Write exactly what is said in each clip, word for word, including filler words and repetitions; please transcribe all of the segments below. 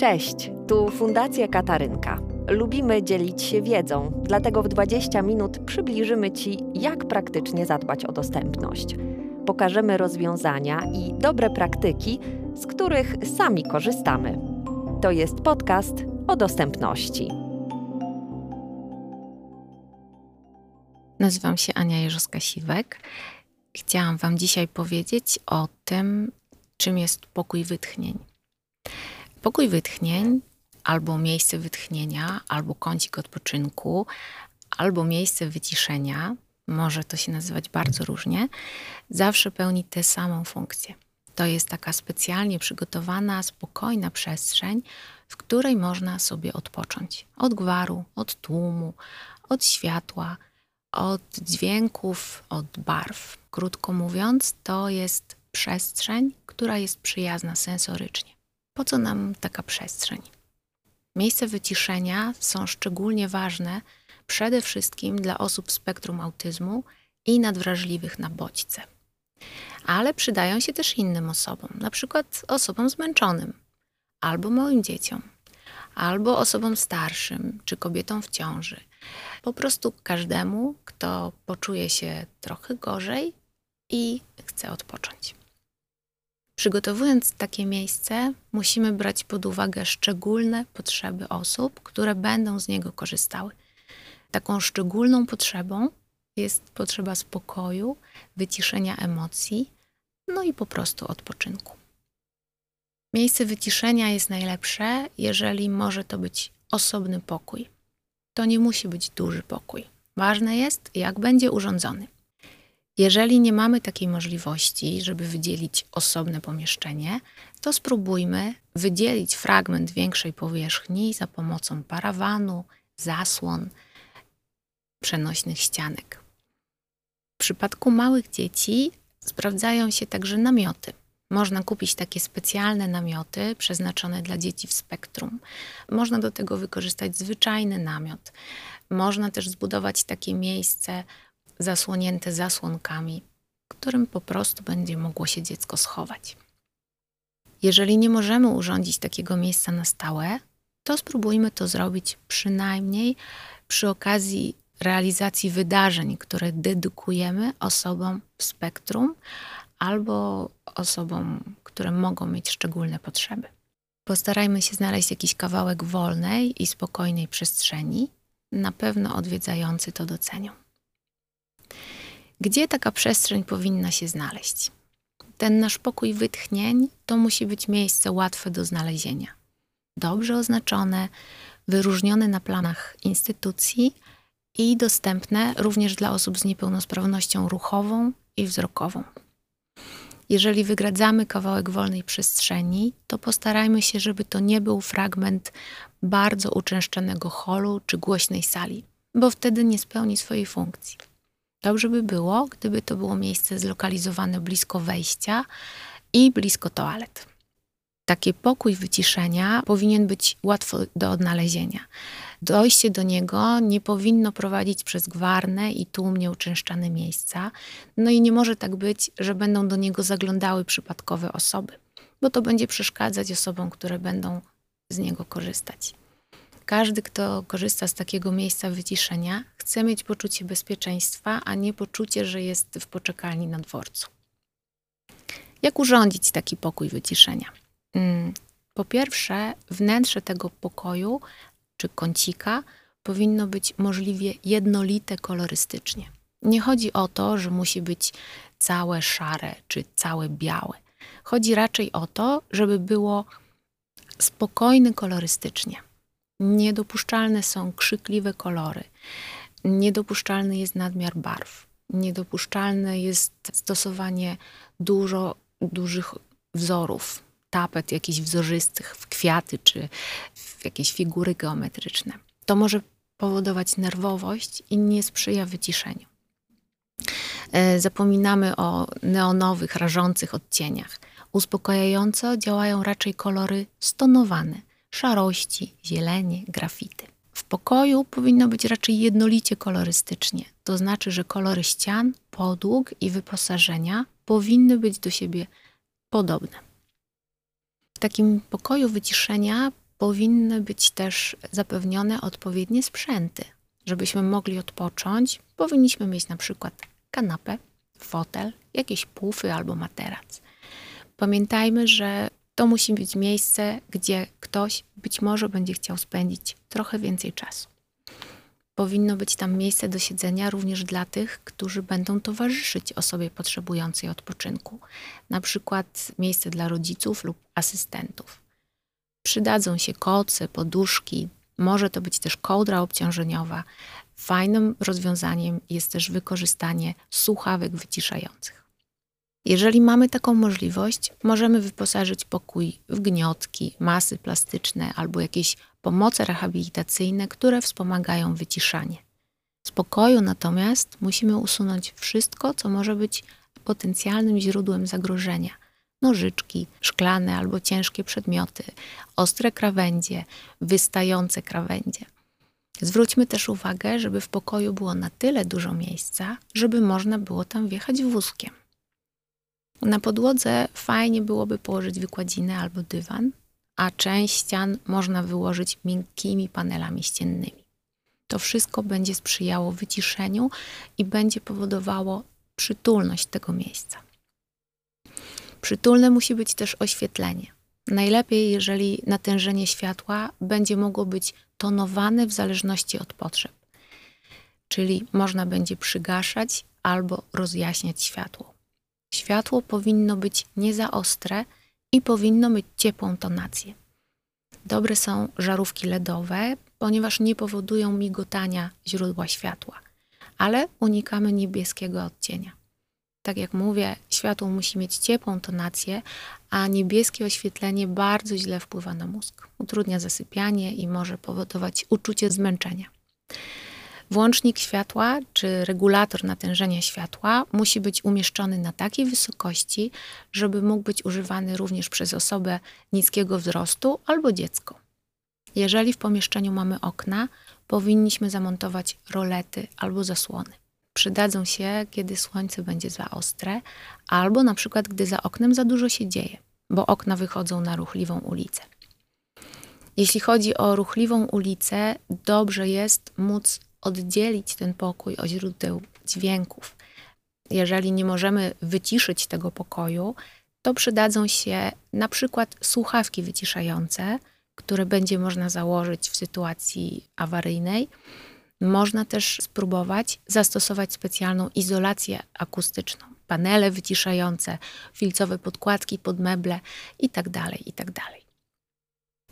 Cześć, tu Fundacja Katarynka. Lubimy dzielić się wiedzą, dlatego w dwadzieścia minut przybliżymy Ci, jak praktycznie zadbać o dostępność. Pokażemy rozwiązania i dobre praktyki, z których sami korzystamy. To jest podcast o dostępności. Nazywam się Ania Jeżowska-Siwek. Chciałam Wam dzisiaj powiedzieć o tym, czym jest pokój wytchnień. Pokój wytchnień, albo miejsce wytchnienia, albo kącik odpoczynku, albo miejsce wyciszenia, może to się nazywać bardzo różnie, zawsze pełni tę samą funkcję. To jest taka specjalnie przygotowana, spokojna przestrzeń, w której można sobie odpocząć. Od gwaru, od tłumu, od światła, od dźwięków, od barw. Krótko mówiąc, to jest przestrzeń, która jest przyjazna sensorycznie. Po co nam taka przestrzeń? Miejsca wyciszenia są szczególnie ważne przede wszystkim dla osób z spektrum autyzmu i nadwrażliwych na bodźce. Ale przydają się też innym osobom, na przykład osobom zmęczonym, albo małym dzieciom, albo osobom starszym czy kobietom w ciąży. Po prostu każdemu, kto poczuje się trochę gorzej i chce odpocząć. Przygotowując takie miejsce, musimy brać pod uwagę szczególne potrzeby osób, które będą z niego korzystały. Taką szczególną potrzebą jest potrzeba spokoju, wyciszenia emocji, no i po prostu odpoczynku. Miejsce wyciszenia jest najlepsze, jeżeli może to być osobny pokój. To nie musi być duży pokój. Ważne jest, jak będzie urządzony. Jeżeli nie mamy takiej możliwości, żeby wydzielić osobne pomieszczenie, to spróbujmy wydzielić fragment większej powierzchni za pomocą parawanu, zasłon, przenośnych ścianek. W przypadku małych dzieci sprawdzają się także namioty. Można kupić takie specjalne namioty przeznaczone dla dzieci w spektrum. Można do tego wykorzystać zwyczajny namiot. Można też zbudować takie miejsce zasłonięte zasłonkami, którym po prostu będzie mogło się dziecko schować. Jeżeli nie możemy urządzić takiego miejsca na stałe, to spróbujmy to zrobić przynajmniej przy okazji realizacji wydarzeń, które dedykujemy osobom w spektrum albo osobom, które mogą mieć szczególne potrzeby. Postarajmy się znaleźć jakiś kawałek wolnej i spokojnej przestrzeni. Na pewno odwiedzający to docenią. Gdzie taka przestrzeń powinna się znaleźć? Ten nasz pokój wytchnień to musi być miejsce łatwe do znalezienia. Dobrze oznaczone, wyróżnione na planach instytucji i dostępne również dla osób z niepełnosprawnością ruchową i wzrokową. Jeżeli wygradzamy kawałek wolnej przestrzeni, to postarajmy się, żeby to nie był fragment bardzo uczęszczanego holu czy głośnej sali, bo wtedy nie spełni swojej funkcji. Dobrze by było, gdyby to było miejsce zlokalizowane blisko wejścia i blisko toalet. Taki pokój wyciszenia powinien być łatwo do odnalezienia. Dojście do niego nie powinno prowadzić przez gwarne i tłumnie uczęszczane miejsca. No i nie może tak być, że będą do niego zaglądały przypadkowe osoby, bo to będzie przeszkadzać osobom, które będą z niego korzystać. Każdy, kto korzysta z takiego miejsca wyciszenia, chce mieć poczucie bezpieczeństwa, a nie poczucie, że jest w poczekalni na dworcu. Jak urządzić taki pokój wyciszenia? Po pierwsze, wnętrze tego pokoju czy kącika powinno być możliwie jednolite kolorystycznie. Nie chodzi o to, że musi być całe szare czy całe białe. Chodzi raczej o to, żeby było spokojne kolorystycznie. Niedopuszczalne są krzykliwe kolory, niedopuszczalny jest nadmiar barw, niedopuszczalne jest stosowanie dużo dużych wzorów, tapet jakichś wzorzystych w kwiaty czy w jakieś figury geometryczne. To może powodować nerwowość i nie sprzyja wyciszeniu. Zapominamy o neonowych, rażących odcieniach. Uspokajająco działają raczej kolory stonowane. Szarości, zielenie, grafity. W pokoju powinno być raczej jednolicie kolorystycznie. To znaczy, że kolory ścian, podłóg i wyposażenia powinny być do siebie podobne. W takim pokoju wyciszenia powinny być też zapewnione odpowiednie sprzęty. Żebyśmy mogli odpocząć, powinniśmy mieć na przykład kanapę, fotel, jakieś pufy albo materac. Pamiętajmy, że to musi być miejsce, gdzie ktoś być może będzie chciał spędzić trochę więcej czasu. Powinno być tam miejsce do siedzenia również dla tych, którzy będą towarzyszyć osobie potrzebującej odpoczynku. Na przykład miejsce dla rodziców lub asystentów. Przydadzą się koce, poduszki, może to być też kołdra obciążeniowa. Fajnym rozwiązaniem jest też wykorzystanie słuchawek wyciszających. Jeżeli mamy taką możliwość, możemy wyposażyć pokój w gniotki, masy plastyczne albo jakieś pomoce rehabilitacyjne, które wspomagają wyciszanie. Z pokoju natomiast musimy usunąć wszystko, co może być potencjalnym źródłem zagrożenia. Nożyczki, szklane albo ciężkie przedmioty, ostre krawędzie, wystające krawędzie. Zwróćmy też uwagę, żeby w pokoju było na tyle dużo miejsca, żeby można było tam wjechać wózkiem. Na podłodze fajnie byłoby położyć wykładzinę albo dywan, a część ścian można wyłożyć miękkimi panelami ściennymi. To wszystko będzie sprzyjało wyciszeniu i będzie powodowało przytulność tego miejsca. Przytulne musi być też oświetlenie. Najlepiej, jeżeli natężenie światła będzie mogło być tonowane w zależności od potrzeb. Czyli można będzie przygaszać albo rozjaśniać światło. Światło powinno być nie za ostre i powinno mieć ciepłą tonację. Dobre są żarówki LEDowe, ponieważ nie powodują migotania źródła światła, ale unikamy niebieskiego odcienia. Tak jak mówię, światło musi mieć ciepłą tonację, a niebieskie oświetlenie bardzo źle wpływa na mózg. Utrudnia zasypianie i może powodować uczucie zmęczenia. Włącznik światła czy regulator natężenia światła musi być umieszczony na takiej wysokości, żeby mógł być używany również przez osobę niskiego wzrostu albo dziecko. Jeżeli w pomieszczeniu mamy okna, powinniśmy zamontować rolety albo zasłony. Przydadzą się, kiedy słońce będzie za ostre, albo na przykład gdy za oknem za dużo się dzieje, bo okna wychodzą na ruchliwą ulicę. Jeśli chodzi o ruchliwą ulicę, dobrze jest móc oddzielić ten pokój od źródeł dźwięków. Jeżeli nie możemy wyciszyć tego pokoju, to przydadzą się na przykład słuchawki wyciszające, które będzie można założyć w sytuacji awaryjnej. Można też spróbować zastosować specjalną izolację akustyczną, panele wyciszające, filcowe podkładki pod meble itd., itd.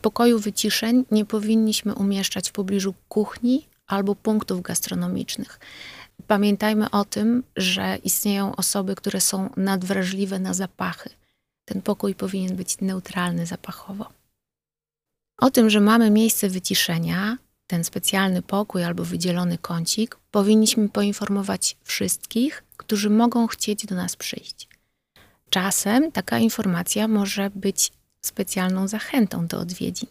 Pokoju wyciszeń nie powinniśmy umieszczać w pobliżu kuchni albo punktów gastronomicznych. Pamiętajmy o tym, że istnieją osoby, które są nadwrażliwe na zapachy. Ten pokój powinien być neutralny zapachowo. O tym, że mamy miejsce wyciszenia, ten specjalny pokój albo wydzielony kącik, powinniśmy poinformować wszystkich, którzy mogą chcieć do nas przyjść. Czasem taka informacja może być specjalną zachętą do odwiedzin.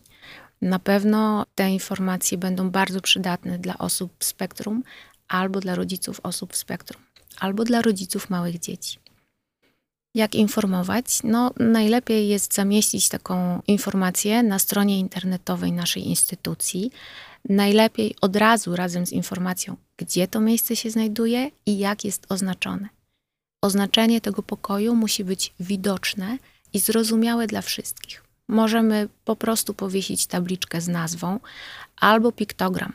Na pewno te informacje będą bardzo przydatne dla osób z spektrum, albo dla rodziców osób z spektrum, albo dla rodziców małych dzieci. Jak informować? No, najlepiej jest zamieścić taką informację na stronie internetowej naszej instytucji. Najlepiej od razu razem z informacją, gdzie to miejsce się znajduje i jak jest oznaczone. Oznaczenie tego pokoju musi być widoczne i zrozumiałe dla wszystkich. Możemy po prostu powiesić tabliczkę z nazwą albo piktogram,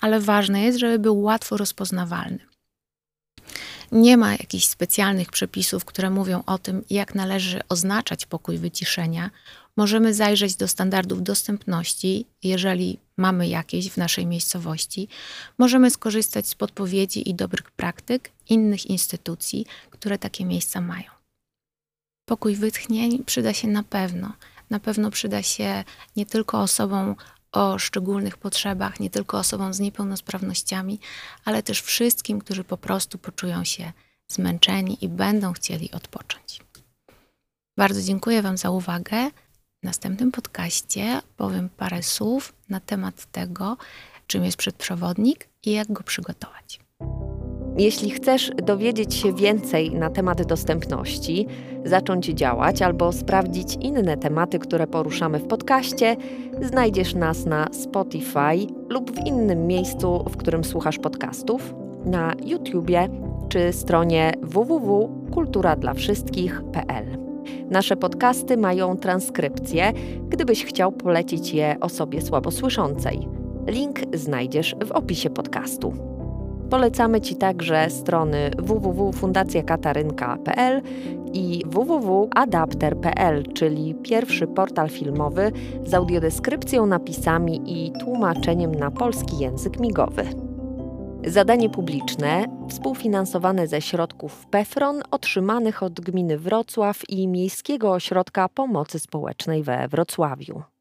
ale ważne jest, żeby był łatwo rozpoznawalny. Nie ma jakichś specjalnych przepisów, które mówią o tym, jak należy oznaczać pokój wyciszenia. Możemy zajrzeć do standardów dostępności, jeżeli mamy jakieś w naszej miejscowości. Możemy skorzystać z podpowiedzi i dobrych praktyk innych instytucji, które takie miejsca mają. Pokój wytchnień przyda się na pewno. Na pewno przyda się nie tylko osobom o szczególnych potrzebach, nie tylko osobom z niepełnosprawnościami, ale też wszystkim, którzy po prostu poczują się zmęczeni i będą chcieli odpocząć. Bardzo dziękuję Wam za uwagę. W następnym podcaście powiem parę słów na temat tego, czym jest przedprzewodnik i jak go przygotować. Jeśli chcesz dowiedzieć się więcej na temat dostępności, zacząć działać albo sprawdzić inne tematy, które poruszamy w podcaście, znajdziesz nas na Spotify lub w innym miejscu, w którym słuchasz podcastów, na YouTubie czy stronie w w w kropka kultura dla wszystkich kropka p l. Nasze podcasty mają transkrypcję, gdybyś chciał polecić je osobie słabosłyszącej. Link znajdziesz w opisie podcastu. Polecamy Ci także strony w w w kropka fundacjakatarynka kropka p l i w w w kropka adapter kropka p l, czyli pierwszy portal filmowy z audiodeskrypcją, napisami i tłumaczeniem na polski język migowy. Zadanie publiczne współfinansowane ze środków P F R O N otrzymanych od Gminy Wrocław i Miejskiego Ośrodka Pomocy Społecznej we Wrocławiu.